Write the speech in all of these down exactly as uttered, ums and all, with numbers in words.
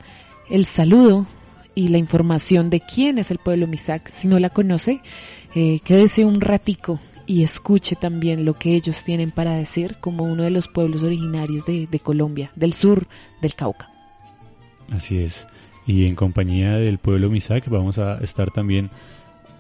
el saludo y la información de quién es el pueblo Misak. Si no la conoce, eh, quédese un ratico y escuche también lo que ellos tienen para decir como uno de los pueblos originarios de, de Colombia, del sur del Cauca. Así es, y en compañía del pueblo Misak vamos a estar también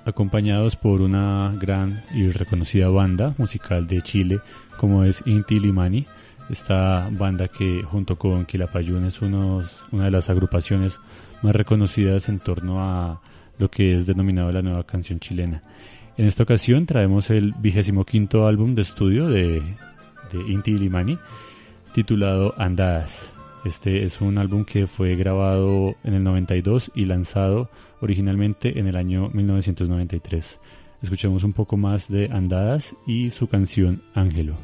acompañados por una gran y reconocida banda musical de Chile como es Inti Illimani, esta banda que junto con Quilapayún es unos, una de las agrupaciones más reconocidas en torno a lo que es denominado la nueva canción chilena. En esta ocasión traemos el vigésimo quinto álbum de estudio de, de Inti Illimani titulado Andadas. Este es un álbum que fue grabado en el noventa y dos y lanzado originalmente en el año mil novecientos noventa y tres. Escuchemos un poco más de Andadas y su canción Ángelo.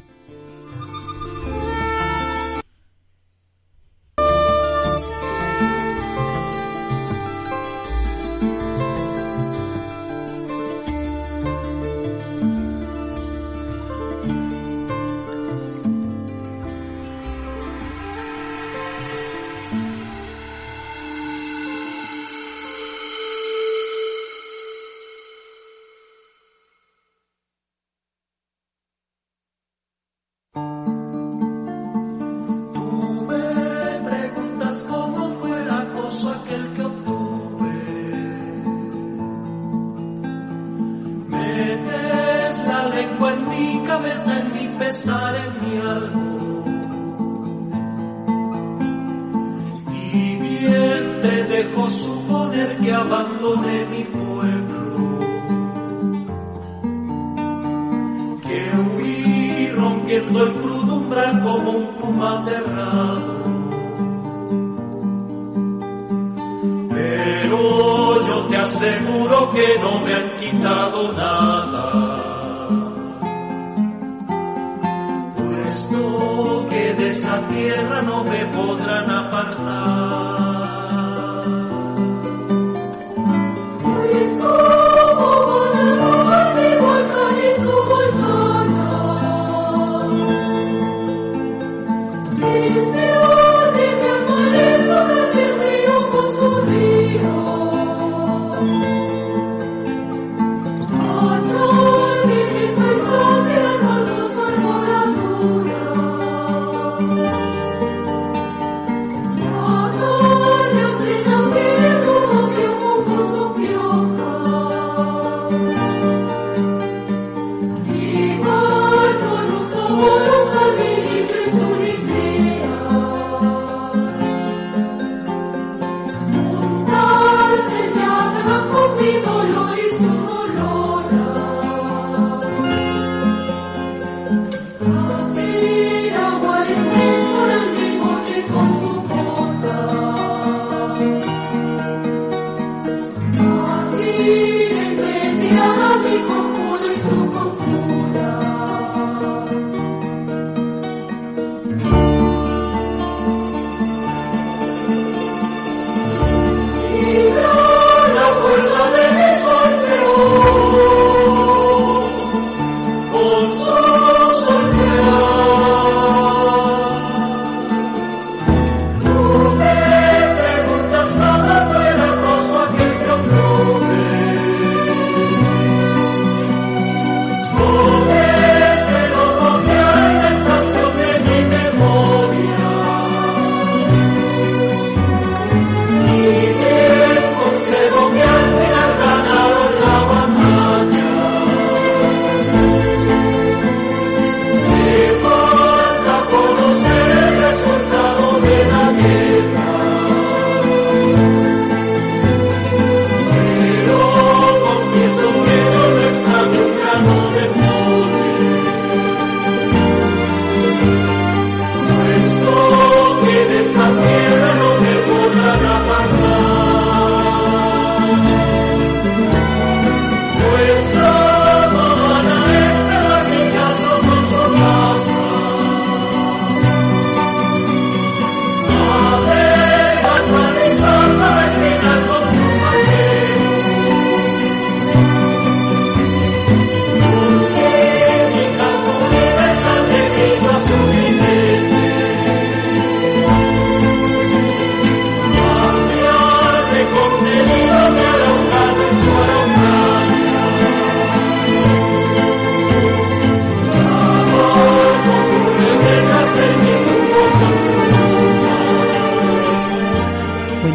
tengo en mi cabeza, en mi pesar, en mi alma. Y bien te dejo suponer que abandoné mi pueblo, que huí rompiendo el crudo umbral como un puma aterrado. Pero yo te aseguro que no me han quitado nada, puesto que de esa tierra no me podrán apartar. Pues como volador de volcán y su volcana, desde donde me amanezco cante el río con su río.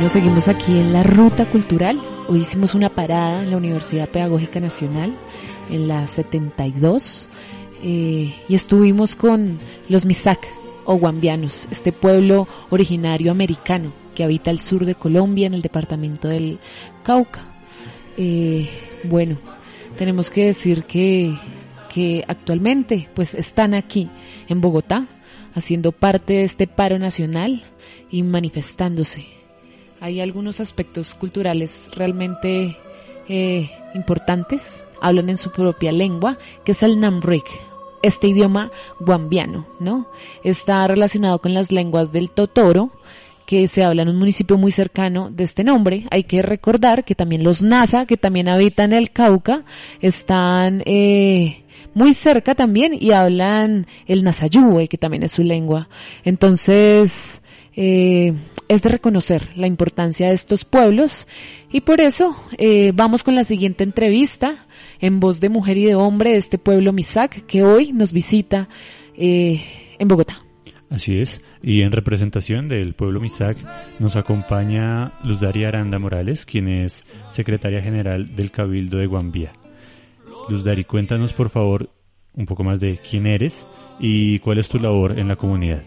Seguimos aquí en la ruta cultural. Hoy hicimos una parada en la Universidad Pedagógica Nacional, en la setenta y dos, eh, y estuvimos con los Misak o Guambianos, este pueblo originario americano que habita el sur de Colombia, en el departamento del Cauca. Eh, bueno, tenemos que decir que, que actualmente pues están aquí en Bogotá, haciendo parte de este paro nacional y manifestándose. Hay algunos aspectos culturales realmente eh, importantes. Hablan en su propia lengua, que es el Namrik, este idioma guambiano, ¿no? Está relacionado con las lenguas del Totoro, que se habla en un municipio muy cercano de este nombre. Hay que recordar que también los Nasa, que también habitan el Cauca, están eh, muy cerca también y hablan el Nasa Yuwe, que también es su lengua. Entonces... Eh, es de reconocer la importancia de estos pueblos, y por eso eh, vamos con la siguiente entrevista en voz de mujer y de hombre de este pueblo Misak, que hoy nos visita eh, en Bogotá. Así es, y en representación del pueblo Misak nos acompaña Luz Daria Aranda Morales, quien es secretaria general del Cabildo de Guambía. Luz Dari, cuéntanos por favor un poco más de quién eres y cuál es tu labor en la comunidad.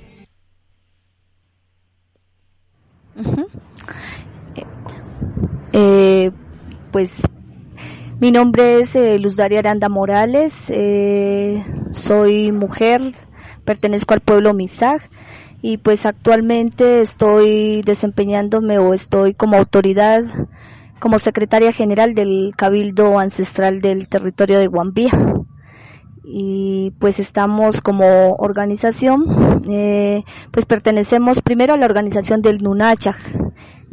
Uh-huh. eh, pues mi nombre es eh, Luz Daria Aranda Morales, eh, soy mujer, pertenezco al pueblo Misak y pues actualmente estoy desempeñándome o estoy como autoridad, como secretaria general del Cabildo Ancestral del territorio de Guambía. Y pues estamos como organización, eh, pues pertenecemos primero a la organización del NUNACHAC,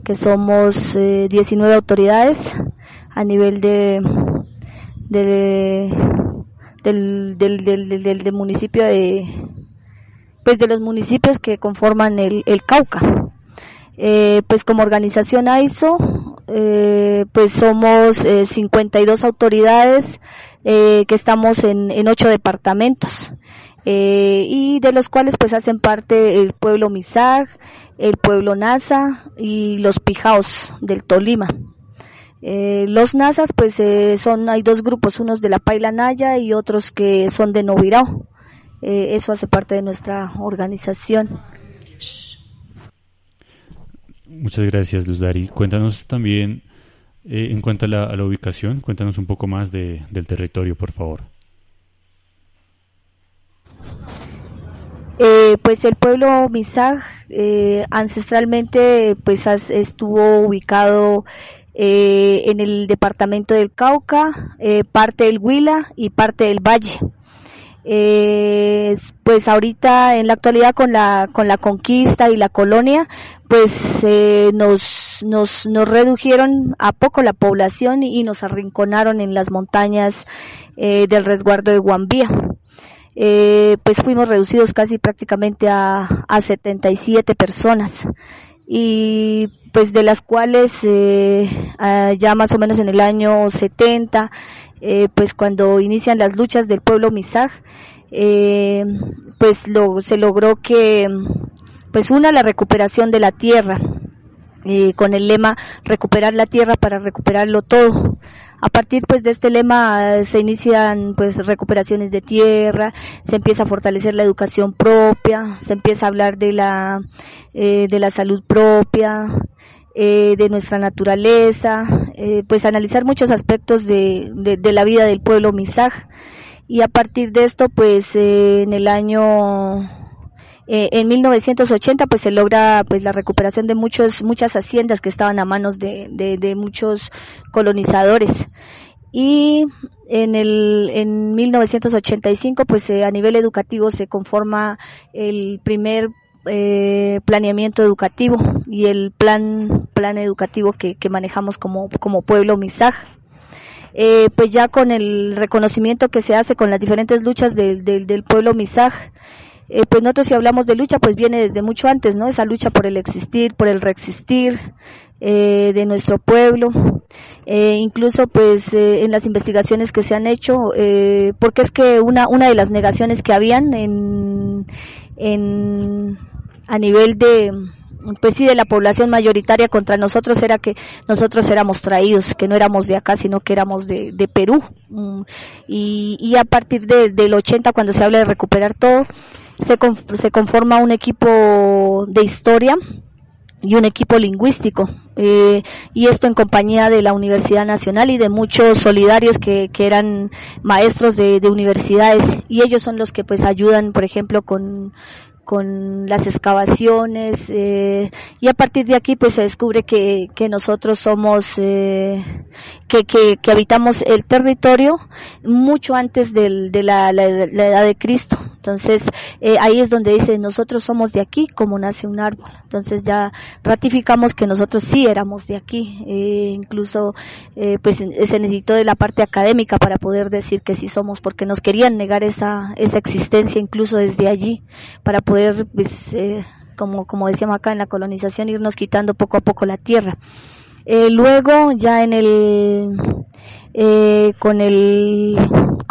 que somos eh, diecinueve autoridades a nivel de, de del, del, del, del, del, del municipio de, pues de los municipios que conforman el, el Cauca. Eh, pues como organización AISO, eh, pues somos eh, cincuenta y dos autoridades, Eh, que estamos en, en ocho departamentos, eh, y de los cuales pues hacen parte el pueblo Misak, el pueblo Nasa y los Pijaos del Tolima. Eh, los Nasas pues eh, son, hay dos grupos, unos de la Pailanaya y otros que son de Novirao. Eh, eso hace parte de nuestra organización. Muchas gracias, Luz Dari. Cuéntanos también, Eh, en cuanto a la, a la ubicación, cuéntanos un poco más de, del territorio, por favor. Eh, pues el pueblo Misak eh, ancestralmente pues as, estuvo ubicado eh, en el departamento del Cauca, eh, parte del Huila y parte del Valle. Eh, pues ahorita en la actualidad con la con la conquista y la colonia pues eh, nos nos nos redujeron a poco la población y nos arrinconaron en las montañas eh, del resguardo de Guambía. Eh, pues fuimos reducidos casi prácticamente a a setenta y siete personas, y pues de las cuales eh, ya más o menos en el año setenta, Eh, pues cuando inician las luchas del pueblo Misak, eh, pues lo, se logró que, pues una, la recuperación de la tierra, eh, con el lema recuperar la tierra para recuperarlo todo. A partir pues de este lema eh, se inician pues recuperaciones de tierra, se empieza a fortalecer la educación propia, se empieza a hablar de la, eh, de la salud propia, Eh, de nuestra naturaleza, eh, pues analizar muchos aspectos de, de, de la vida del pueblo Misak. Y a partir de esto pues eh, en el año eh, en mil novecientos ochenta pues se logra pues la recuperación de muchos muchas haciendas que estaban a manos de, de, de muchos colonizadores. Y en el en mil novecientos ochenta y cinco pues eh, a nivel educativo se conforma el primer Eh, planeamiento educativo y el plan plan educativo que, que manejamos como, como pueblo Misak. Eh, pues ya con el reconocimiento que se hace con las diferentes luchas de, de, del pueblo Misak, eh, pues nosotros si hablamos de lucha pues viene desde mucho antes, ¿no? Esa lucha por el existir, por el reexistir eh, de nuestro pueblo. Eh, incluso pues eh, en las investigaciones que se han hecho, eh, porque es que una una de las negaciones que habían en en a nivel de pues sí de la población mayoritaria contra nosotros era que nosotros éramos traídos, que no éramos de acá sino que éramos de, de Perú, y, y a partir de, del ochenta, cuando se habla de recuperar todo, se, con, se conforma un equipo de historia y un equipo lingüístico, eh, y esto en compañía de la Universidad Nacional y de muchos solidarios que, que eran maestros de, de universidades, y ellos son los que pues ayudan, por ejemplo, con, con las excavaciones, eh, y a partir de aquí pues se descubre que, que nosotros somos, eh, que, que, que habitamos el territorio mucho antes del, de la, la, la edad de Cristo. Entonces, eh, ahí es donde dice, nosotros somos de aquí como nace un árbol. Entonces ya ratificamos que nosotros sí éramos de aquí. Eh, incluso eh, pues se necesitó de la parte académica para poder decir que sí somos, porque nos querían negar esa esa existencia incluso desde allí, para poder, pues eh, como, como decíamos acá en la colonización, irnos quitando poco a poco la tierra. Eh, luego ya en el... Eh, con el...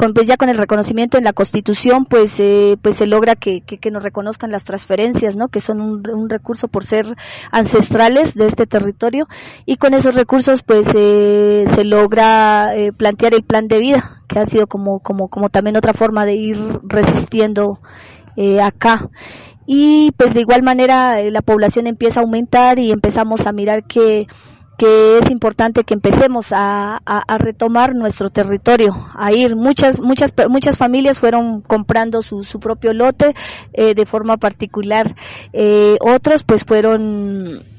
con, pues ya con el reconocimiento en la Constitución, pues eh, pues se logra que, que, que nos reconozcan las transferencias, ¿no? Que son un, un recurso por ser ancestrales de este territorio, y con esos recursos pues eh, se logra eh, plantear el plan de vida, que ha sido como como como también otra forma de ir resistiendo eh, acá. Y pues de igual manera eh, la población empieza a aumentar y empezamos a mirar que que es importante que empecemos a, a, a retomar nuestro territorio, a ir. Muchas muchas muchas familias fueron comprando su, su propio lote eh, de forma particular. Eh, otros pues fueron...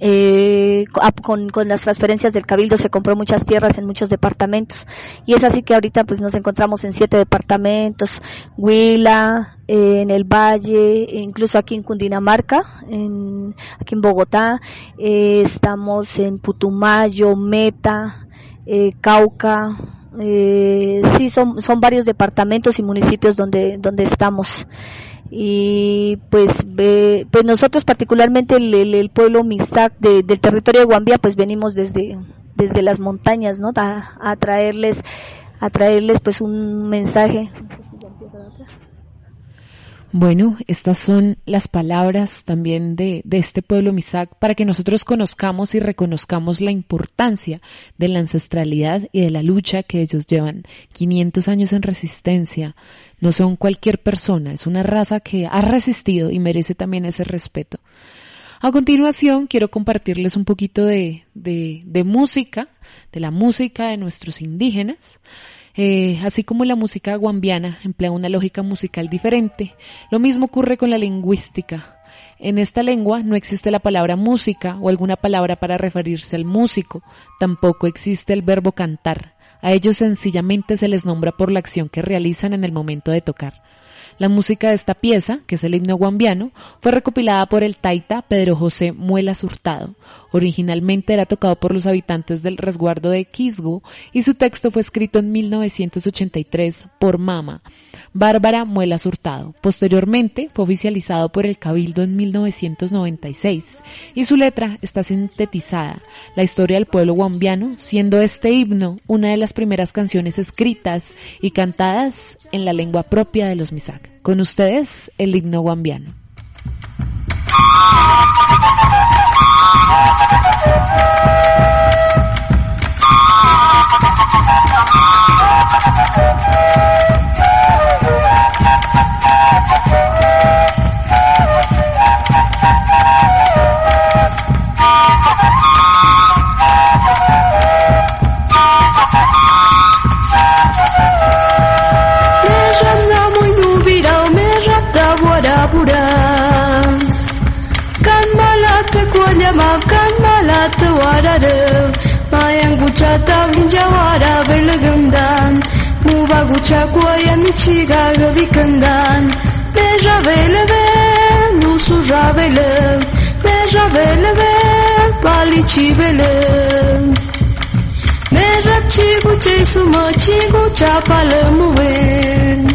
Eh, con, con las transferencias del Cabildo se compró muchas tierras en muchos departamentos, y es así que ahorita pues nos encontramos en siete departamentos: Huila, eh, en el Valle, incluso aquí en Cundinamarca, en, aquí en Bogotá, eh, estamos en Putumayo, Meta, eh, Cauca. Eh, sí, son, son varios departamentos y municipios donde, donde estamos. Y pues eh, pues nosotros particularmente el, el, el pueblo Misak de, del territorio de Guambía pues venimos desde desde las montañas, ¿no? A, a traerles a traerles pues un mensaje. Bueno, estas son las palabras también de, de este pueblo Misak, para que nosotros conozcamos y reconozcamos la importancia de la ancestralidad y de la lucha que ellos llevan. quinientos años en resistencia. No son cualquier persona, es una raza que ha resistido y merece también ese respeto. A continuación quiero compartirles un poquito de, de, de música, de la música de nuestros indígenas. Eh, así como la música guambiana emplea una lógica musical diferente, lo mismo ocurre con la lingüística. En esta lengua no existe la palabra música o alguna palabra para referirse al músico, tampoco existe el verbo cantar. A ellos sencillamente se les nombra por la acción que realizan en el momento de tocar. La música de esta pieza, que es el himno guambiano, fue recopilada por el taita Pedro José Muelas Hurtado. Originalmente era tocado por los habitantes del resguardo de Quisgo y su texto fue escrito en mil novecientos ochenta y tres por Mama Bárbara Muelas Hurtado. Posteriormente fue oficializado por el Cabildo en mil novecientos noventa y seis y su letra está sintetizada. La historia del pueblo guambiano, siendo este himno una de las primeras canciones escritas y cantadas en la lengua propia de los Misak. Con ustedes, el himno guambiano. Chacuaya michiga vikendan, beja veleve, nusuja vele, beja veleve, palichi vele. Beja chigu chesuma chigu chapala muven.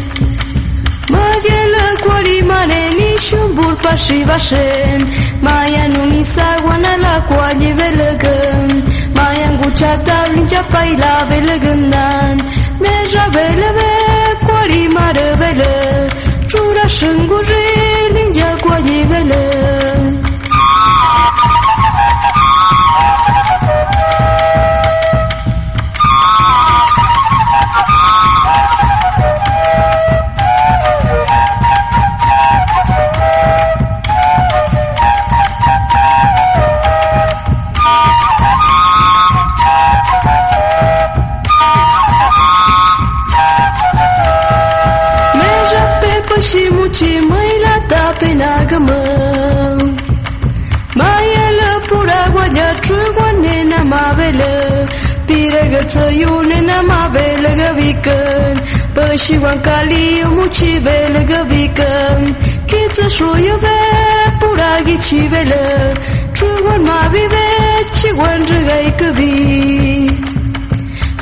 Magela cuarimane nishumbur pashivashen, mayan unisaguana la cuaye velegan, mayan guchata vincha paila velegandan. Meja vele ve, cuari mare vele, chura shengure, ninja cuayi vele. She won't call you muchi belgavikan. Kids are sure you bet, Puragi Chivela. True one, my bebet, she wondered like a bee.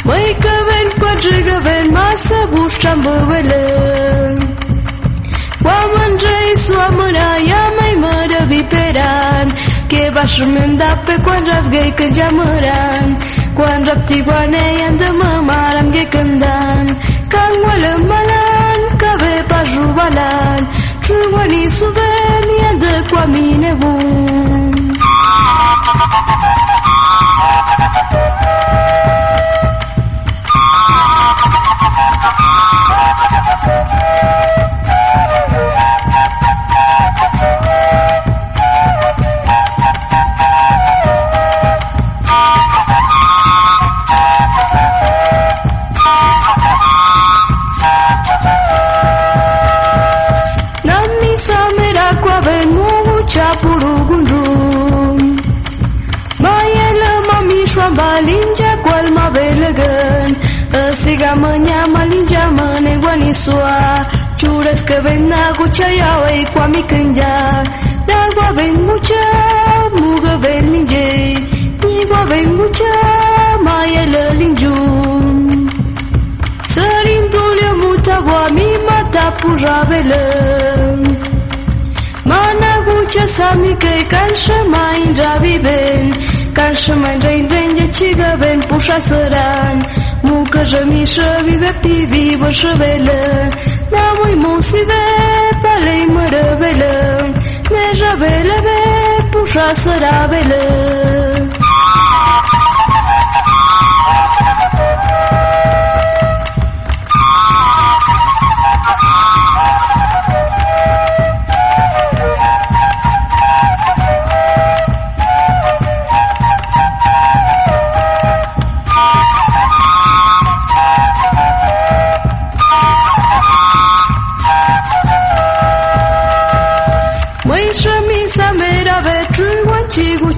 Wake up and quadriga when Massa Bush Chamber Villa. Woman Jace, woman, I am my mother be pedan. Gave us remember the quadra gake and jamuran. Quandra Tiguane and the mamma, I'm gekandan. Come. Slovenia de Kwamine Bun. Churas que ven a Guchayawa y Kwamikanja, Dagua ven mucha, Muga ven linje, Nigua ven mucha, Mayela linjun. Serintulio mutagua mi mata purabelem. Managucha sami que kanshama indraviben, Kanshama indraindrainja chiga ven pushasaran. Muka jamisha vive pivi boshvela, na muy musive palay marvela, me javela ve pusha saravela.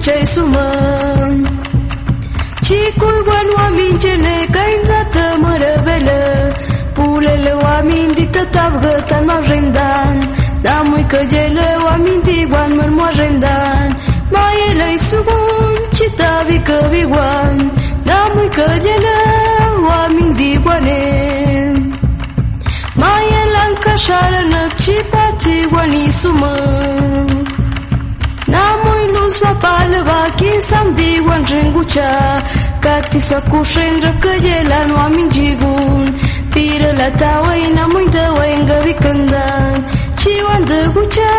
Chaysuman Chikul guanua minchene kainzata maravela Pulele waminti tatavgatan mavrendan Damui kajele waminti guan marmuarendan Mayela isugun chitavi kaviguan Damui kajele waminti guanen Mayela nkasharanap chipati guanisuman Palva que sandi wan rengucha, kati suakushen rakayelan waminjigun, pira la tawa ina muita wenga vikandan, chiwan de gucha,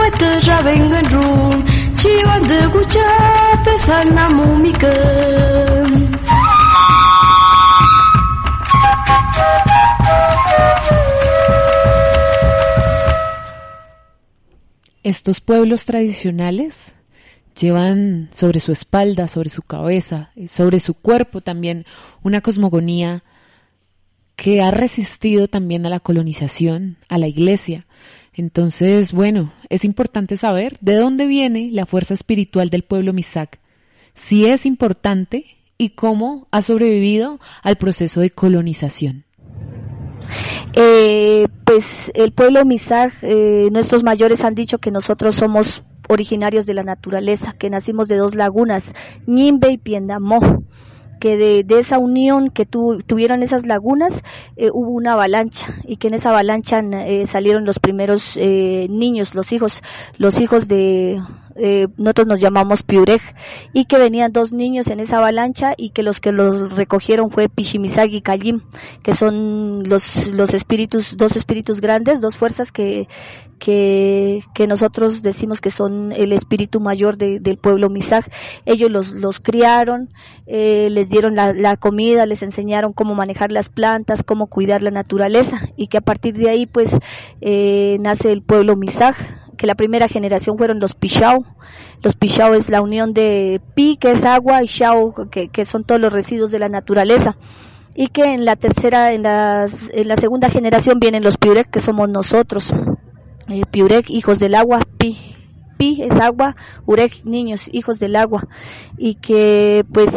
weta ravengan run, chiwan de gucha, pesan namumikan. Estos pueblos tradicionales llevan sobre su espalda, sobre su cabeza, sobre su cuerpo también una cosmogonía que ha resistido también a la colonización, a la iglesia. Entonces, bueno, es importante saber de dónde viene la fuerza espiritual del pueblo Misak, si es importante y cómo ha sobrevivido al proceso de colonización. Eh, pues el pueblo Misak, eh, nuestros mayores han dicho que nosotros somos originarios de la naturaleza, que nacimos de dos lagunas, Ñimbe y Piendamó, que de, de esa unión que tu, tuvieron esas lagunas eh, hubo una avalancha y que en esa avalancha eh, salieron los primeros eh, niños, los hijos, los hijos de... Eh, nosotros nos llamamos Piurek, y que venían dos niños en esa avalancha y que los que los recogieron fue Pichimisak y Kalim, que son los los espíritus, dos espíritus grandes, dos fuerzas que que que nosotros decimos que son el espíritu mayor de, del pueblo Misak. Ellos los los criaron, eh, les dieron la, la comida, les enseñaron cómo manejar las plantas, cómo cuidar la naturaleza, y que a partir de ahí pues eh, nace el pueblo Misak, que la primera generación fueron los Pichau. Los Pichau es la unión de Pi, que es agua, y Chau, que, que son todos los residuos de la naturaleza. Y que en la tercera, en la, en la segunda generación vienen los Piurek, que somos nosotros. Eh, Piurek, hijos del agua, Pi. Pi es agua, Urek, niños, hijos del agua. Y que pues...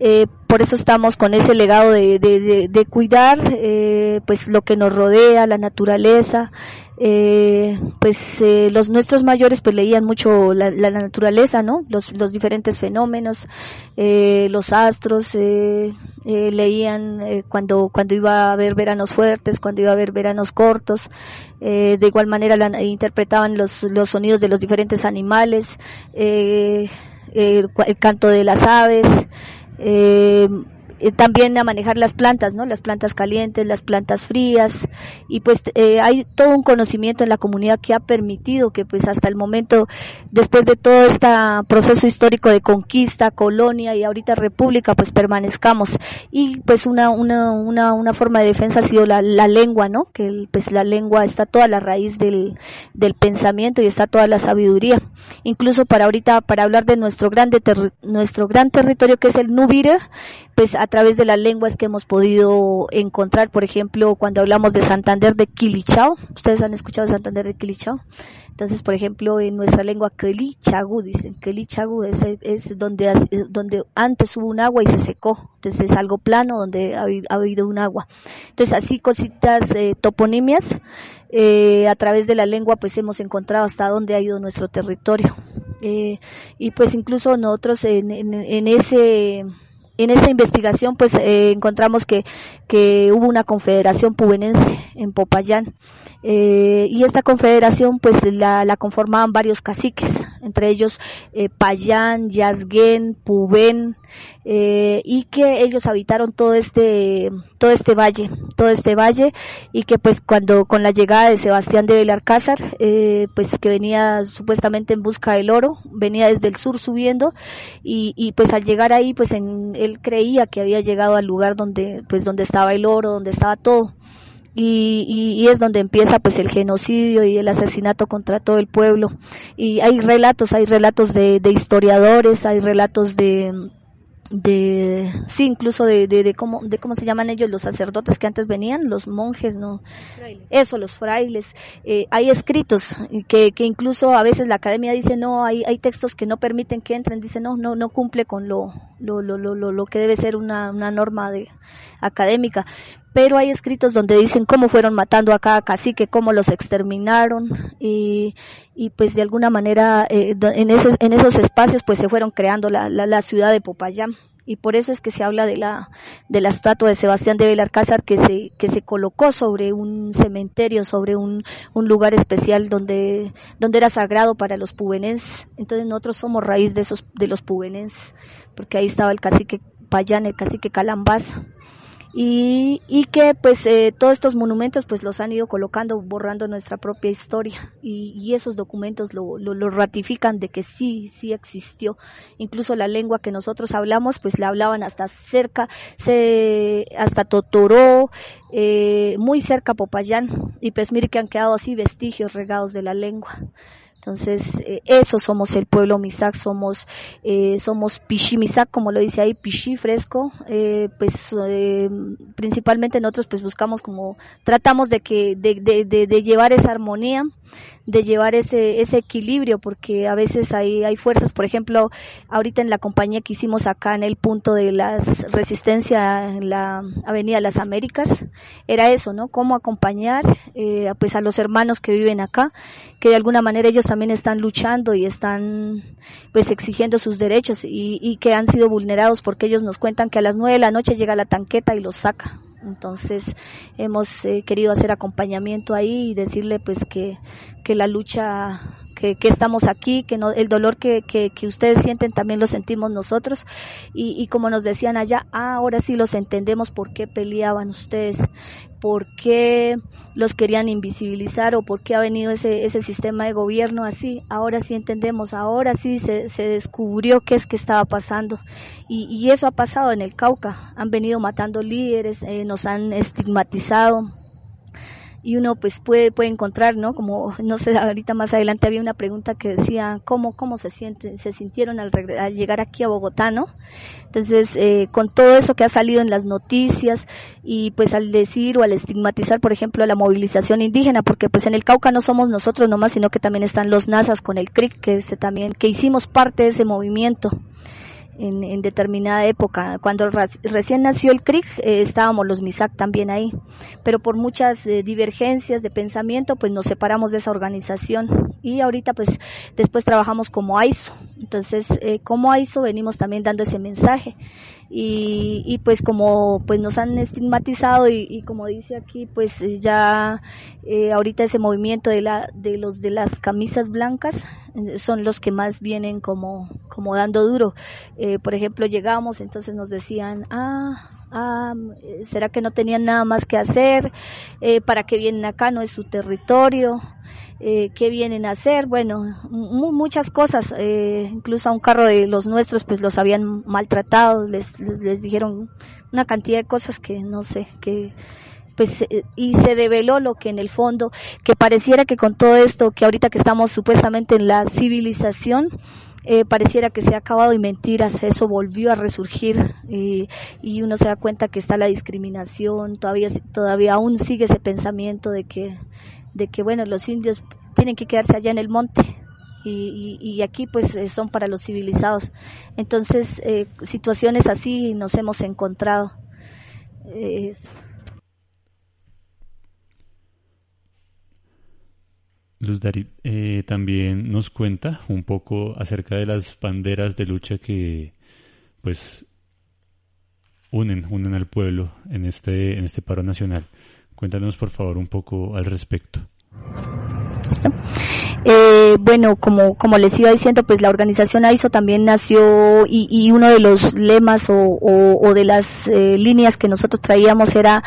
Eh, por eso estamos con ese legado de, de, de, de cuidar eh, pues lo que nos rodea, la naturaleza. Eh, pues eh, los nuestros mayores pues leían mucho la, la naturaleza, ¿no? Los, los diferentes fenómenos, eh, los astros, eh, eh, leían eh, cuando cuando iba a haber veranos fuertes, cuando iba a haber veranos cortos. Eh, de igual manera la, interpretaban los, los sonidos de los diferentes animales, eh, eh, el canto de las aves. Eh, eh, también a manejar las plantas, ¿no? Las plantas calientes, las plantas frías, y pues eh, hay todo un conocimiento en la comunidad que ha permitido que pues hasta el momento, después de todo este proceso histórico de conquista, colonia y ahorita república, pues permanezcamos. Y pues una una una, una forma de defensa ha sido la, la lengua, ¿no? Que el, pues la lengua está toda la raíz del del pensamiento y está toda la sabiduría. Incluso para ahorita, para hablar de nuestro grande terri- nuestro gran territorio que es el Nubira, pues a través de las lenguas que hemos podido encontrar, por ejemplo, cuando hablamos de Santander de Quilichao, ustedes han escuchado Santander de Quilichao, entonces, por ejemplo, en nuestra lengua Quilichagu, dicen, Quilichagu es, es donde, donde antes hubo un agua y se secó, entonces es algo plano donde ha, ha habido un agua, entonces así cositas, eh, toponimias, eh, a través de la lengua pues hemos encontrado hasta dónde ha ido nuestro territorio. Eh, y pues incluso nosotros en, en, en ese en esa investigación pues eh, encontramos que que hubo una confederación pubenense en Popayán, eh, y esta confederación pues la, la conformaban varios caciques, entre ellos eh, Payán, Yazguén, Pubén, eh, y que ellos habitaron todo este todo este valle, todo este valle, y que pues cuando con la llegada de Sebastián de Belalcázar, eh, pues que venía supuestamente en busca del oro, venía desde el sur subiendo, y, y pues al llegar ahí pues en, él creía que había llegado al lugar donde pues donde estaba el oro, donde estaba todo. Y, y, y es donde empieza pues el genocidio y el asesinato contra todo el pueblo, y hay relatos, hay relatos de, de historiadores, hay relatos de de sí incluso de, de de cómo de cómo se llaman ellos, los sacerdotes que antes venían, los monjes, no frailes. Eso, los frailes, eh, hay escritos que que incluso a veces la academia dice no, hay hay textos que no permiten que entren, dice no no no cumple con lo lo lo lo lo que debe ser una una norma de académica, pero hay escritos donde dicen cómo fueron matando a cada cacique, cómo los exterminaron, y y pues de alguna manera eh, en esos en esos espacios pues se fueron creando la la, la ciudad de Popayán. Y por eso es que se habla de la de la estatua de Sebastián de Belalcázar que se que se colocó sobre un cementerio, sobre un un lugar especial donde donde era sagrado para los pubenenses. Entonces nosotros somos raíz de esos de los pubenenses, porque ahí estaba el cacique Payán, el cacique Calambás. Y, y que pues eh, todos estos monumentos pues los han ido colocando, borrando nuestra propia historia, y, y esos documentos lo, lo, lo ratifican de que sí, sí existió. Incluso la lengua que nosotros hablamos pues la hablaban hasta cerca, se, hasta Totoró, eh, muy cerca a Popayán, y pues mire que han quedado así vestigios regados de la lengua. Entonces, eh, eso somos el pueblo Misak, somos eh, somos Pichi Misak, como lo dice ahí, Pichi fresco, eh, pues eh, principalmente nosotros pues buscamos como, tratamos de que de, de, de, de llevar esa armonía, de llevar ese ese equilibrio, porque a veces hay, hay fuerzas, por ejemplo, ahorita en la compañía que hicimos acá en el punto de las Resistencia, en la Avenida Las Américas, era eso, ¿no? Cómo acompañar eh, pues a los hermanos que viven acá, que de alguna manera ellos también están luchando y están pues exigiendo sus derechos y, y que han sido vulnerados, porque ellos nos cuentan que a las nueve de la noche llega la tanqueta y los saca. Entonces hemos eh, querido hacer acompañamiento ahí y decirle pues que, que la lucha, que, que estamos aquí, que no, el dolor que, que, que ustedes sienten también lo sentimos nosotros, y, y como nos decían allá, ah, ahora sí los entendemos por qué peleaban ustedes, por qué los querían invisibilizar o por qué ha venido ese, ese sistema de gobierno así, ahora sí entendemos, ahora sí se, se descubrió qué es que estaba pasando, y, y eso ha pasado en el Cauca, han venido matando líderes, eh, nos han estigmatizado, y uno pues puede puede encontrar, ¿no? Como no sé, ahorita más adelante había una pregunta que decía cómo cómo se sienten se sintieron al, regre- al llegar aquí a Bogotá, ¿no? Entonces, eh, con todo eso que ha salido en las noticias y pues al decir o al estigmatizar, por ejemplo, la movilización indígena, porque pues en el Cauca no somos nosotros nomás, sino que también están los NASAs con el C R I C, que se también que hicimos parte de ese movimiento. En, en determinada época, cuando recién nació el C R I C, eh, estábamos los Misak también ahí, pero por muchas eh, divergencias de pensamiento pues nos separamos de esa organización, y ahorita pues después trabajamos como AISO, Entonces, eh, como AISO venimos también dando ese mensaje y, y pues como pues nos han estigmatizado y, y como dice aquí, pues ya eh, ahorita ese movimiento de la de los de las camisas blancas son los que más vienen como como dando duro. Eh, por ejemplo, llegamos, entonces nos decían, ah, ah, ¿será que no tenían nada más que hacer? Eh, ¿para qué vienen acá? No es su territorio. Eh, ¿Qué vienen a hacer? Bueno, m- muchas cosas, eh, incluso a un carro de los nuestros pues los habían maltratado, les, les, les dijeron una cantidad de cosas que no sé, que pues eh, y se develó lo que en el fondo, que pareciera que con todo esto, que ahorita que estamos supuestamente en la civilización, Eh, pareciera que se ha acabado y mentiras, eso volvió a resurgir y, y uno se da cuenta que está la discriminación, todavía todavía aún sigue ese pensamiento de que de que bueno, los indios tienen que quedarse allá en el monte y, y, y aquí pues son para los civilizados. Entonces eh, situaciones así nos hemos encontrado. Eh, Luz Darit eh, también nos cuenta un poco acerca de las banderas de lucha que pues unen, unen al pueblo en este, en este paro nacional. Cuéntanos por favor un poco al respecto. ¿Listo? Eh, bueno, como, como les iba diciendo, pues la organización AISO también nació y, y uno de los lemas o, o, o de las eh, líneas que nosotros traíamos era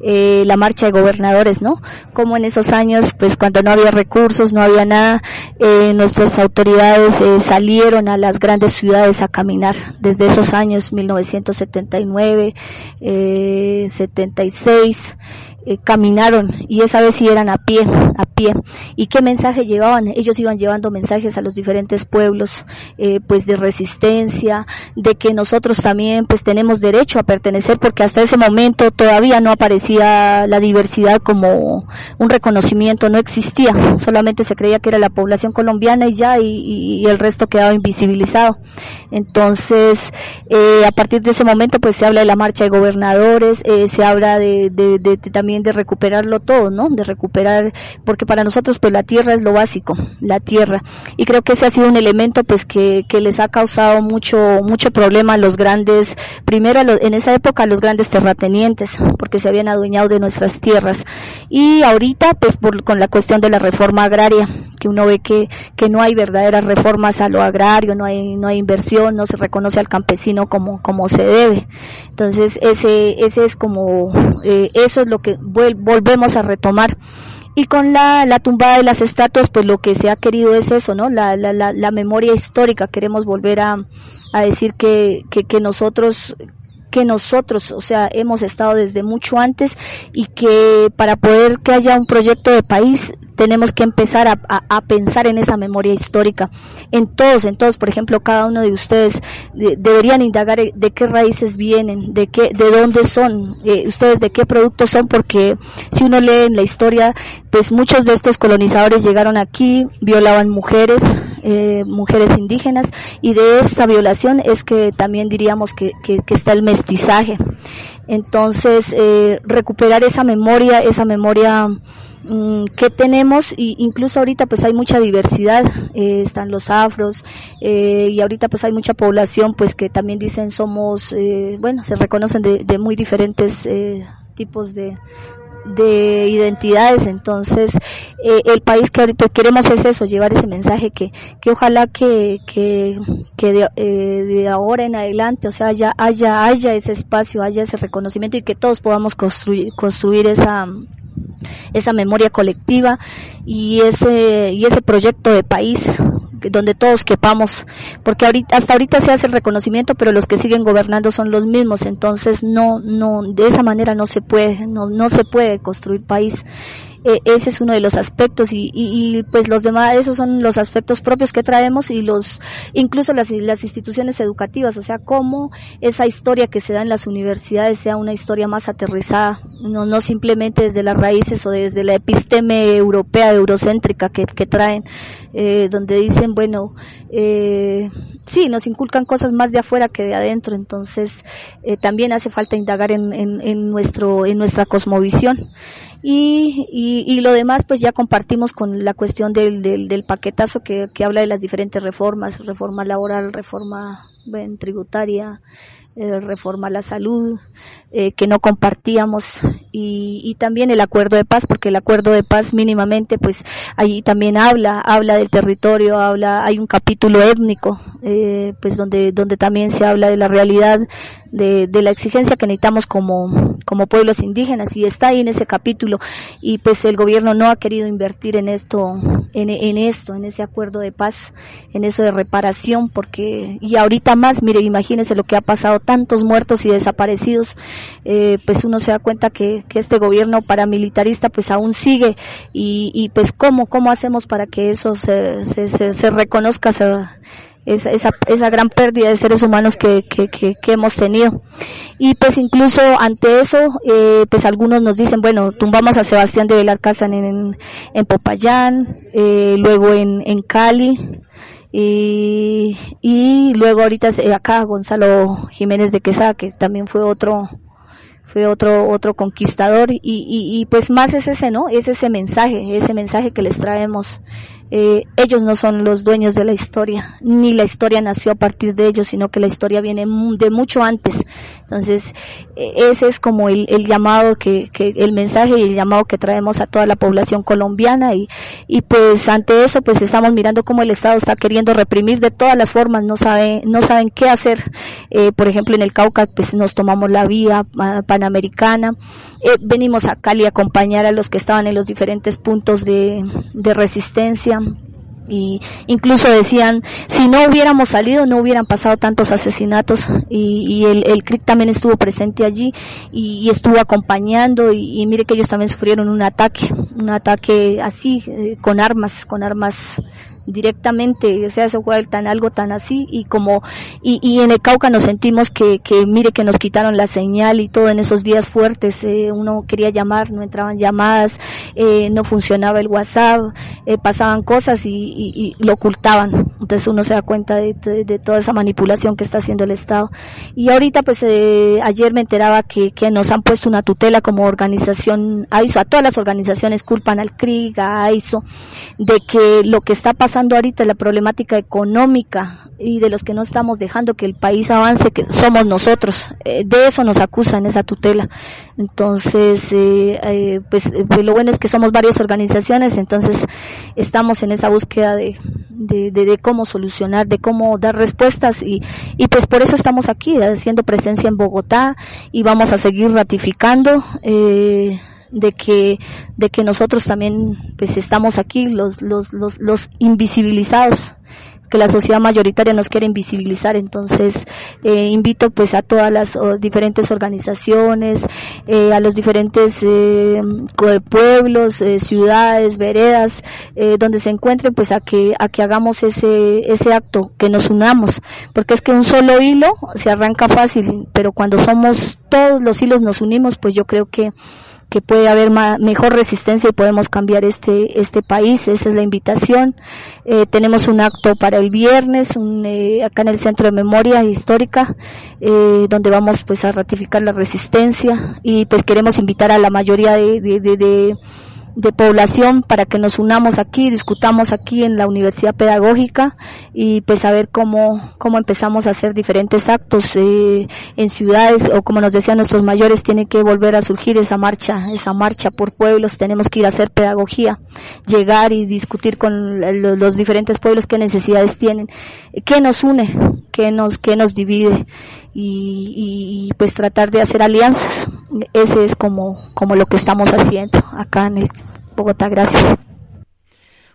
eh, la marcha de gobernadores, ¿no? Como en esos años, pues cuando no había recursos, no había nada, eh, nuestras autoridades eh, salieron a las grandes ciudades a caminar. Desde esos años, mil novecientos setenta y nueve, eh, setenta y seis... Eh, caminaron, y esa vez sí eran a pie, a pie. ¿Y qué mensaje llevaban? Ellos iban llevando mensajes a los diferentes pueblos, eh, pues de resistencia, de que nosotros también pues tenemos derecho a pertenecer, porque hasta ese momento todavía no aparecía la diversidad como un reconocimiento, no existía, solamente se creía que era la población colombiana y ya, y, y, y el resto quedaba invisibilizado. Entonces, eh, a partir de ese momento pues se habla de la marcha de gobernadores, eh, se habla de, de, de, de también de recuperarlo todo, ¿no? De recuperar, porque para nosotros pues la tierra es lo básico, la tierra. Y creo que ese ha sido un elemento pues que que les ha causado mucho mucho problema a los grandes, primero a los, en esa época a los grandes terratenientes, porque se habían adueñado de nuestras tierras. Y ahorita pues por, con la cuestión de la reforma agraria, que uno ve que que no hay verdaderas reformas a lo agrario, no hay no hay inversión, no se reconoce al campesino como como se debe. Entonces ese ese es como eh, eso es lo que volvemos a retomar. Y con la, la tumbada de las estatuas, pues lo que se ha querido es eso, ¿no? La, la, la, la memoria histórica. Queremos volver a, a decir que, que, que nosotros, que nosotros, o sea, hemos estado desde mucho antes y que para poder que haya un proyecto de país tenemos que empezar a, a, a pensar en esa memoria histórica. En todos, en todos, por ejemplo, cada uno de ustedes de, deberían indagar de qué raíces vienen, de qué, de dónde son, eh, ustedes de qué productos son, porque si uno lee en la historia, pues muchos de estos colonizadores llegaron aquí, violaban mujeres, eh, mujeres indígenas, y de esa violación es que también diríamos que, que, que está el mes mestizaje. Entonces, eh, recuperar esa memoria, esa memoria mmm, que tenemos, y incluso ahorita pues hay mucha diversidad, eh, están los afros, eh, y ahorita pues hay mucha población pues que también dicen somos, eh, bueno, se reconocen de, de muy diferentes eh, tipos de de identidades. Entonces eh, el país que ahorita queremos es eso, llevar ese mensaje que que ojalá que que, que de, eh, de ahora en adelante, o sea, haya haya haya ese espacio, haya ese reconocimiento y que todos podamos construir construir esa esa memoria colectiva y ese y ese proyecto de país donde todos quepamos, porque ahorita, hasta ahorita se hace el reconocimiento, pero los que siguen gobernando son los mismos. Entonces no, no, de esa manera no se puede, no, no se puede construir país. Eh, ese es uno de los aspectos y, y, y pues los demás, esos son los aspectos propios que traemos, y los, incluso las, las instituciones educativas, o sea, cómo esa historia que se da en las universidades sea una historia más aterrizada, no, no simplemente desde las raíces o desde la episteme europea, eurocéntrica que, que traen, eh, donde dicen, bueno, eh, sí, nos inculcan cosas más de afuera que de adentro. Entonces, eh, también hace falta indagar en, en, en nuestro, en nuestra cosmovisión. Y, y Y, y lo demás pues ya compartimos con la cuestión del, del, del paquetazo que, que habla de las diferentes reformas, reforma laboral, reforma bueno, tributaria, eh, reforma a la salud, eh, que no compartíamos, y, y también el acuerdo de paz, porque el acuerdo de paz mínimamente pues ahí también habla, habla del territorio, habla, hay un capítulo étnico, eh, pues donde, donde también se habla de la realidad, de, de la exigencia que necesitamos como, como pueblos indígenas, y está ahí en ese capítulo, y pues el gobierno no ha querido invertir en esto, en, en esto, en ese acuerdo de paz, en eso de reparación, porque, y ahorita más, mire, imagínense lo que ha pasado, tantos muertos y desaparecidos, eh, pues uno se da cuenta que, que este gobierno paramilitarista pues aún sigue, y, y pues cómo, cómo hacemos para que eso se, se, se, se reconozca, se, esa, esa, esa gran pérdida de seres humanos que, que, que, que hemos tenido. Y pues incluso ante eso, eh, pues algunos nos dicen, bueno, tumbamos a Sebastián de Belalcázar en, en Popayán, eh, luego en, en Cali, y, y luego ahorita acá Gonzalo Jiménez de Quesada, que también fue otro fue otro otro conquistador, y, y, y pues más es ese, ¿no? Es ese mensaje, ese mensaje que les traemos. Eh, ellos no son los dueños de la historia, ni la historia nació a partir de ellos, sino que la historia viene de mucho antes. Entonces, eh, ese es como el, el llamado que, que, el mensaje y el llamado que traemos a toda la población colombiana, y, y pues ante eso, pues estamos mirando cómo el Estado está queriendo reprimir de todas las formas, no saben, no saben qué hacer. Eh, por ejemplo, en el Cauca, pues nos tomamos la vía panamericana, eh, venimos a Cali a acompañar a los que estaban en los diferentes puntos de, de resistencia. Y incluso decían, si no hubiéramos salido no hubieran pasado tantos asesinatos, y, y el, el C R I C también estuvo presente allí, y, y estuvo acompañando, y, y mire que ellos también sufrieron un ataque, un ataque así, eh, con armas, con armas directamente, o sea, eso fue tan, algo tan así, y como, y, y en el Cauca nos sentimos que, que mire que nos quitaron la señal y todo en esos días fuertes, eh, uno quería llamar, no entraban llamadas, eh, no funcionaba el WhatsApp, eh, pasaban cosas y, y, y lo ocultaban, entonces uno se da cuenta de, de, de toda esa manipulación que está haciendo el Estado. Y ahorita pues eh, ayer me enteraba que, que nos han puesto una tutela como organización AISO, a todas las organizaciones culpan al C R I C, a AISO, de que lo que está pasando pasando ahorita la problemática económica y de los que no estamos dejando que el país avance, que somos nosotros, eh, de eso nos acusan, esa tutela. Entonces, eh, eh, pues, pues lo bueno es que somos varias organizaciones, entonces estamos en esa búsqueda de, de, de, de cómo solucionar, de cómo dar respuestas, y, y pues por eso estamos aquí, haciendo presencia en Bogotá, y vamos a seguir ratificando, eh, de que de que nosotros también pues estamos aquí, los los los los invisibilizados, que la sociedad mayoritaria nos quiere invisibilizar. Entonces eh, invito pues a todas las o, diferentes organizaciones, eh, a los diferentes eh, pueblos, eh, ciudades, veredas, eh, donde se encuentren, pues a que a que hagamos ese ese acto, que nos unamos, porque es que un solo hilo se arranca fácil, pero cuando somos todos los hilos nos unimos, pues yo creo que que puede haber ma- mejor resistencia y podemos cambiar este este país. Esa es la invitación. Eh, tenemos un acto para el viernes, un, eh, acá en el Centro de Memoria Histórica, eh, donde vamos pues a ratificar la resistencia, y pues queremos invitar a la mayoría de, de, de, de, de población para que nos unamos aquí, discutamos aquí en la Universidad Pedagógica, y pues a ver cómo, cómo empezamos a hacer diferentes actos, eh, en ciudades, o como nos decían nuestros mayores, tiene que volver a surgir esa marcha, esa marcha por pueblos. Tenemos que ir a hacer pedagogía, llegar y discutir con los diferentes pueblos qué necesidades tienen, qué nos une, qué nos, qué nos divide, y, y, y pues tratar de hacer alianzas. Ese es como, como lo que estamos haciendo acá en el Bogotá. Gracias.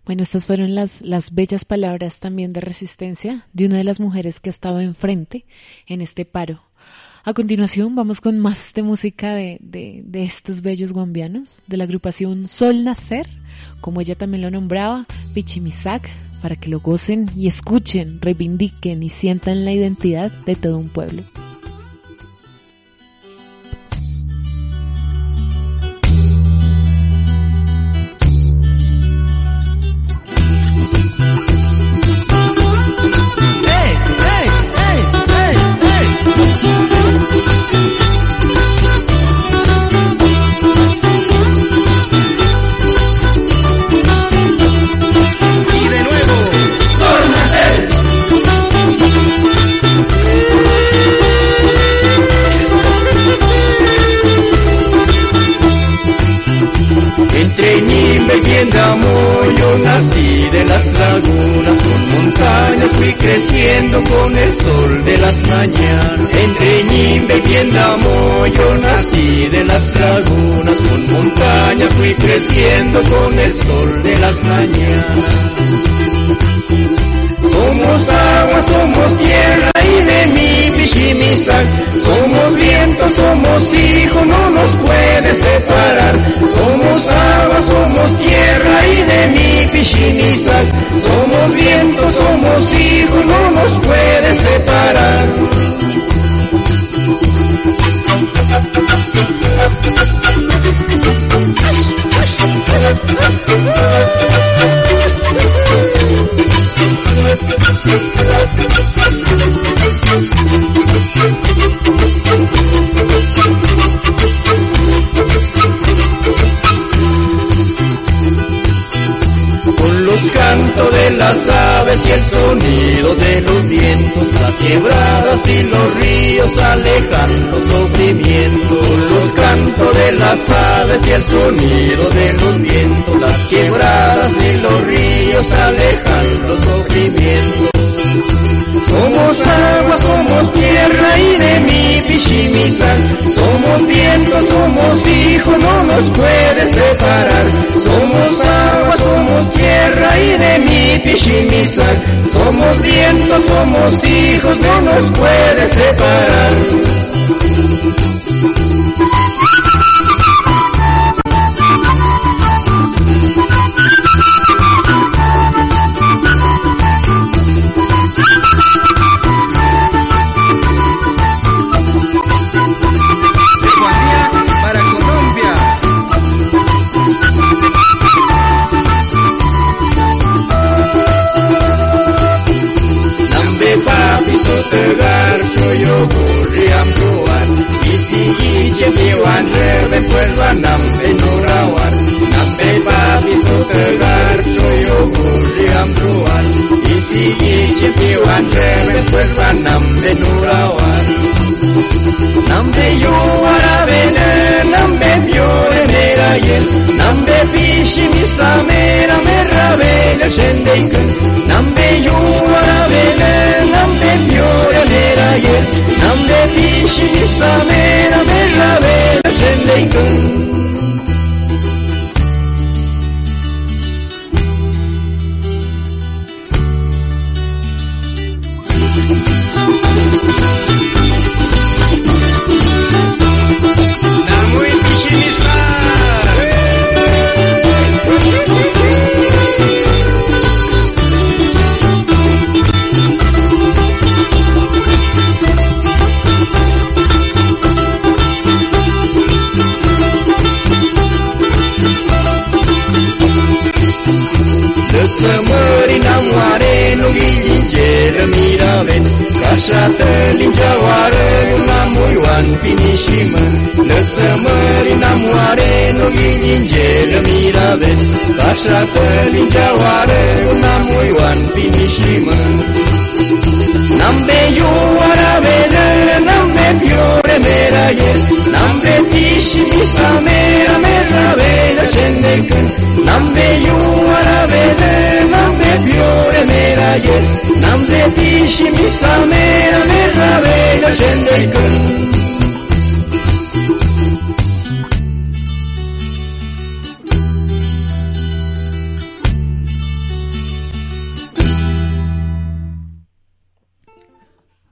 Bueno, estas fueron las, las bellas palabras también de resistencia de una de las mujeres que ha estado enfrente en este paro. A continuación vamos con más de música de, de, de estos bellos guambianos, de la agrupación Sol Nacer, como ella también lo nombraba, Misak, para que lo gocen y escuchen, reivindiquen y sientan la identidad de todo un pueblo. enamoró, yo nací de las lagunas, con montañas fui creciendo con el sol de las mañanas. Entre Ñimbe y Endamó, yo nací de las lagunas, con montañas fui creciendo con el sol de las mañanas. Somos agua, somos tierra y de mí Misak, somos viento, somos hijos, no nos puede separar. Somos agua, somos tierra y de mi Misak, somos viento, somos hijos, no nos puede separar. De las aves y el sonido de los vientos, las quebradas y los ríos alejan los sufrimientos. Los cantos de las aves y el sonido de los vientos, las quebradas y los ríos alejan los sufrimientos. Somos agua, somos tierra y de mi Misak, somos viento, somos hijos, no nos puede separar. Somos agua, somos tierra y de mi Misak, somos viento, somos hijos, no nos puede separar.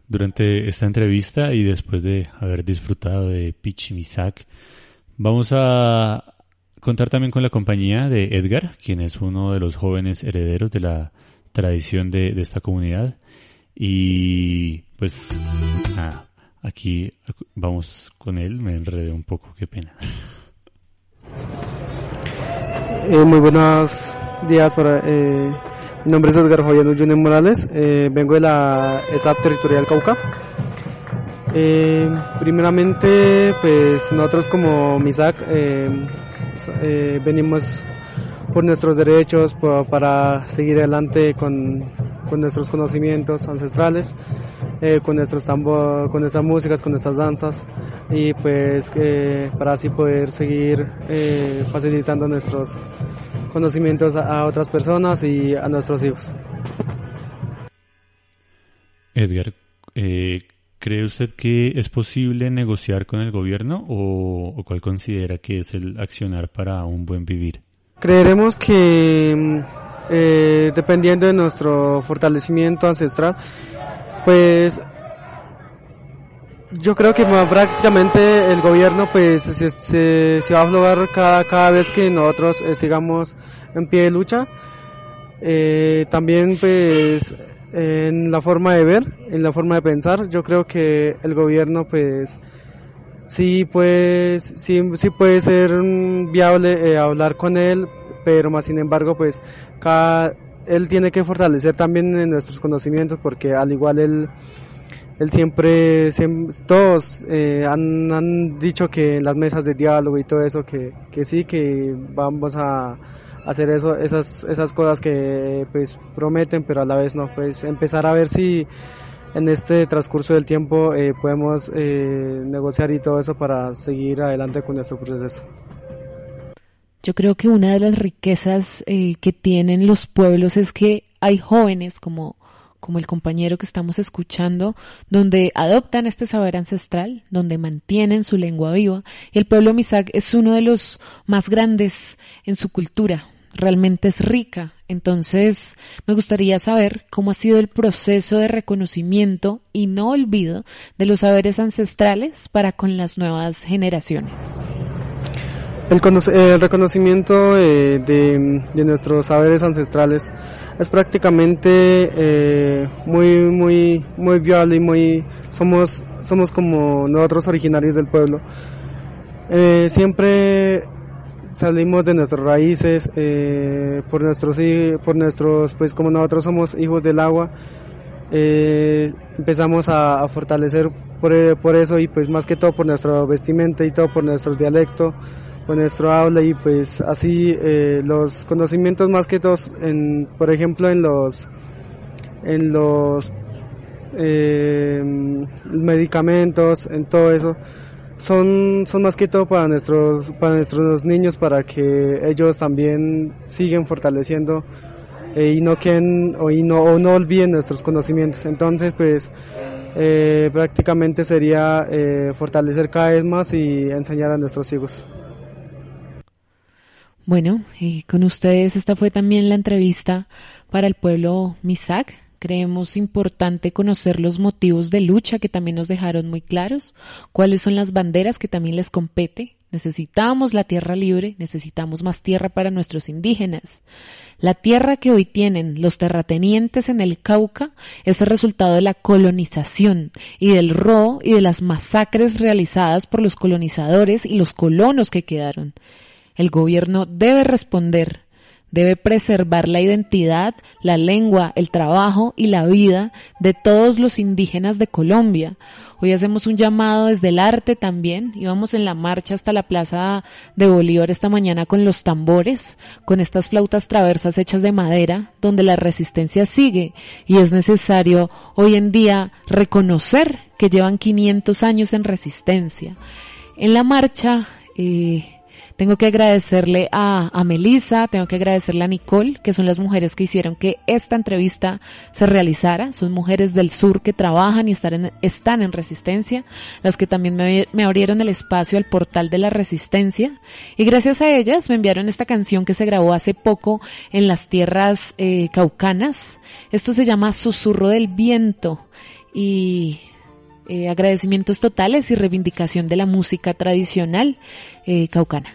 Durante esta entrevista y después de haber disfrutado de Misak, vamos a contar también con la compañía de Edgar, quien es uno de los jóvenes herederos de la tradición de, de esta comunidad. Y pues nada, aquí vamos con él. Me enredé un poco, qué pena. Eh, muy buenos días para... Eh... Mi nombre es Edgar Julián Morales, eh, vengo de la E S A P territorial Cauca. Eh, primeramente, pues nosotros como Misak eh, eh, venimos por nuestros derechos, por, para seguir adelante con, con nuestros conocimientos ancestrales, eh, con nuestros tambor, con nuestras músicas, con nuestras danzas, y pues eh, para así poder seguir eh, facilitando nuestros conocimientos a otras personas y a nuestros hijos. Edgar, eh, ¿cree usted que es posible negociar con el gobierno o, o cuál considera que es el accionar para un buen vivir? Creeremos que eh, dependiendo de nuestro fortalecimiento ancestral, pues yo creo que más prácticamente el gobierno pues se, se, se va a aflojar cada, cada vez que nosotros eh, sigamos en pie de lucha. Eh, también pues en la forma de ver, en la forma de pensar, yo creo que el gobierno pues sí pues sí, sí puede ser viable eh, hablar con él, pero más sin embargo pues cada, él tiene que fortalecer también en nuestros conocimientos, porque al igual él Él siempre, siempre todos eh, han, han dicho que en las mesas de diálogo y todo eso, que, que sí, que vamos a hacer eso, esas, esas cosas que pues prometen, pero a la vez no, pues empezar a ver si en este transcurso del tiempo eh, podemos eh, negociar y todo eso para seguir adelante con nuestro proceso. Yo creo que una de las riquezas eh, que tienen los pueblos es que hay jóvenes como como el compañero que estamos escuchando, donde adoptan este saber ancestral, donde mantienen su lengua viva. Y el pueblo Misak es uno de los más grandes en su cultura, realmente es rica. Entonces, me gustaría saber cómo ha sido el proceso de reconocimiento y no olvido de los saberes ancestrales para con las nuevas generaciones. El, conoc- el reconocimiento eh, de, de nuestros saberes ancestrales es prácticamente eh, muy muy muy viable y muy somos somos como nosotros originarios del pueblo. Eh, siempre salimos de nuestras raíces eh, por nuestros por nuestros pues como nosotros somos hijos del agua. Eh, empezamos a, a fortalecer por, por eso y pues más que todo por nuestro vestimenta y todo por nuestro dialecto, con nuestro habla y pues así eh, los conocimientos más que todos en, por ejemplo en los en los eh, medicamentos, en todo eso son son más que todo para nuestros para nuestros niños, para que ellos también sigan fortaleciendo eh, y no queden o y no o no olviden nuestros conocimientos. Entonces pues eh, prácticamente sería eh, fortalecer cada vez más y enseñar a nuestros hijos. Bueno, y con ustedes esta fue también la entrevista para el pueblo Misak. Creemos importante conocer los motivos de lucha que también nos dejaron muy claros, cuáles son las banderas que también les compete. Necesitamos la tierra libre, necesitamos más tierra para nuestros indígenas. La tierra que hoy tienen los terratenientes en el Cauca es el resultado de la colonización y del robo y de las masacres realizadas por los colonizadores y los colonos que quedaron. El gobierno debe responder, debe preservar la identidad, la lengua, el trabajo y la vida de todos los indígenas de Colombia. Hoy hacemos un llamado desde el arte también. Íbamos en la marcha hasta la Plaza de Bolívar esta mañana con los tambores, con estas flautas traversas hechas de madera, donde la resistencia sigue y es necesario hoy en día reconocer que llevan quinientos años en resistencia. En la marcha... Eh, Tengo que agradecerle a, a Melissa, tengo que agradecerle a Nicole, que son las mujeres que hicieron que esta entrevista se realizara. Son mujeres del sur que trabajan y están en, están en resistencia, las que también me, me abrieron el espacio al portal de la resistencia. Y gracias a ellas me enviaron esta canción que se grabó hace poco en las tierras eh, caucanas. Esto se llama Susurro del Viento y... Eh, agradecimientos totales y reivindicación de la música tradicional eh, caucana.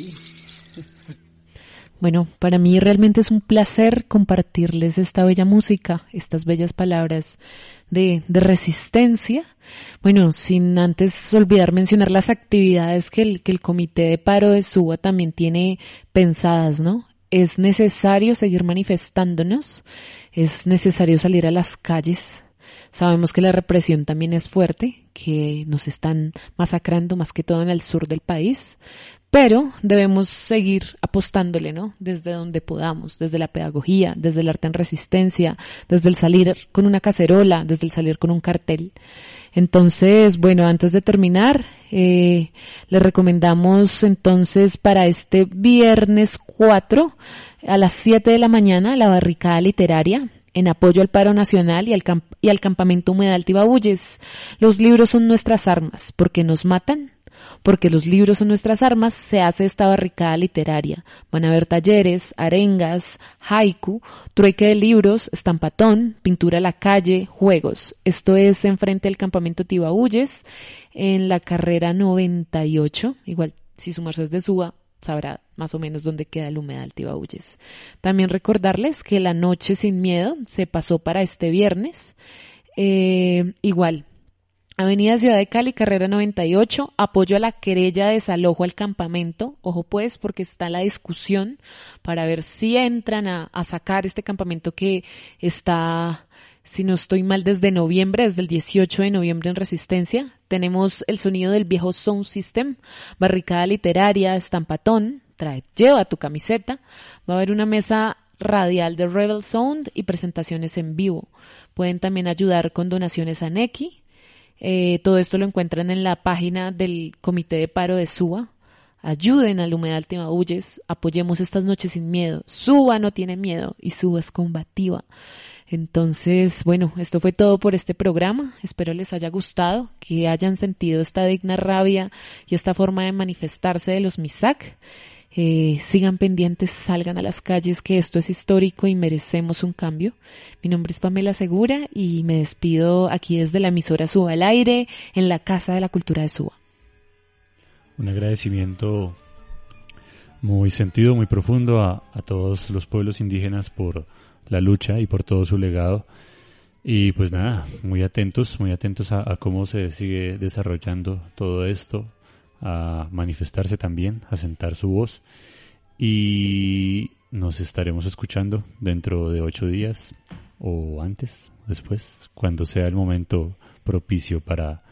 sí. Bueno, para mí realmente es un placer compartirles esta bella música, estas bellas palabras de, de resistencia. Bueno, sin antes olvidar mencionar las actividades que el, que el Comité de Paro de Suba también tiene pensadas, ¿no? Es necesario seguir manifestándonos, es necesario salir a las calles. Sabemos que la represión también es fuerte, que nos están masacrando más que todo en el sur del país, pero debemos seguir apostándole, ¿no? Desde donde podamos, desde la pedagogía, desde el arte en resistencia, desde el salir con una cacerola, desde el salir con un cartel. Entonces, bueno, antes de terminar, eh, les recomendamos entonces para este viernes cuatro a las siete de la mañana la barricada literaria en apoyo al paro nacional y al, camp- y al campamento humedal Tibabuyes. Los libros son nuestras armas, porque nos matan, porque los libros son nuestras armas, se hace esta barricada literaria. Van a haber talleres, arengas, haiku, trueque de libros, estampatón, pintura a la calle, juegos. Esto es enfrente del campamento Tibabuyes, en la carrera noventa y ocho, igual si su merced es de Suba, sabrá más o menos dónde queda el humedal Tibabuyes. También recordarles que la noche sin miedo se pasó para este viernes. Eh, igual, Avenida Ciudad de Cali, carrera noventa y ocho, apoyo a la querella de desalojo al campamento. Ojo pues, porque está la discusión para ver si entran a, a sacar este campamento que está, si no estoy mal, desde noviembre, desde el dieciocho de noviembre en Resistencia. Tenemos el sonido del viejo Sound System, barricada literaria, estampatón, trae, lleva tu camiseta. Va a haber una mesa radial de Rebel Sound y presentaciones en vivo. Pueden también ayudar con donaciones a Neki. Eh, todo esto lo encuentran en la página del Comité de Paro de Suba. Ayuden al humedal Tibabuyes, apoyemos estas noches sin miedo. Suba no tiene miedo y Suba es combativa. Entonces, bueno, esto fue todo por este programa. Espero les haya gustado, que hayan sentido esta digna rabia y esta forma de manifestarse de los Misak. Eh, sigan pendientes, salgan a las calles, que esto es histórico y merecemos un cambio. Mi nombre es Pamela Segura y me despido aquí desde la emisora Subalaire, en la Casa de la Cultura de Suba. Un agradecimiento muy sentido, muy profundo a, a todos los pueblos indígenas por la lucha y por todo su legado, y pues nada, muy atentos, muy atentos a, a cómo se sigue desarrollando todo esto, a manifestarse también, a sentar su voz, y nos estaremos escuchando dentro de ocho días o antes, después, cuando sea el momento propicio para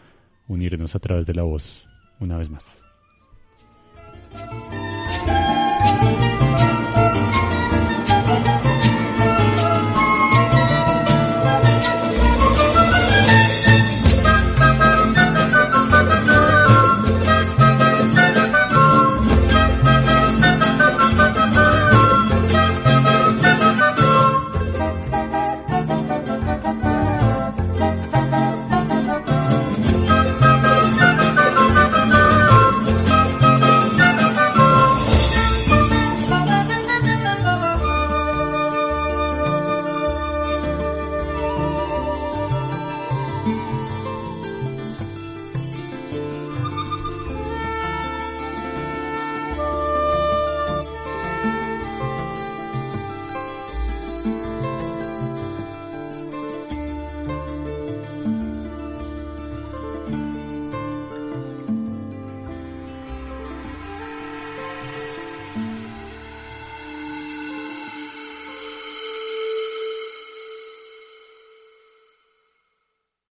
unirnos a través de la voz una vez más.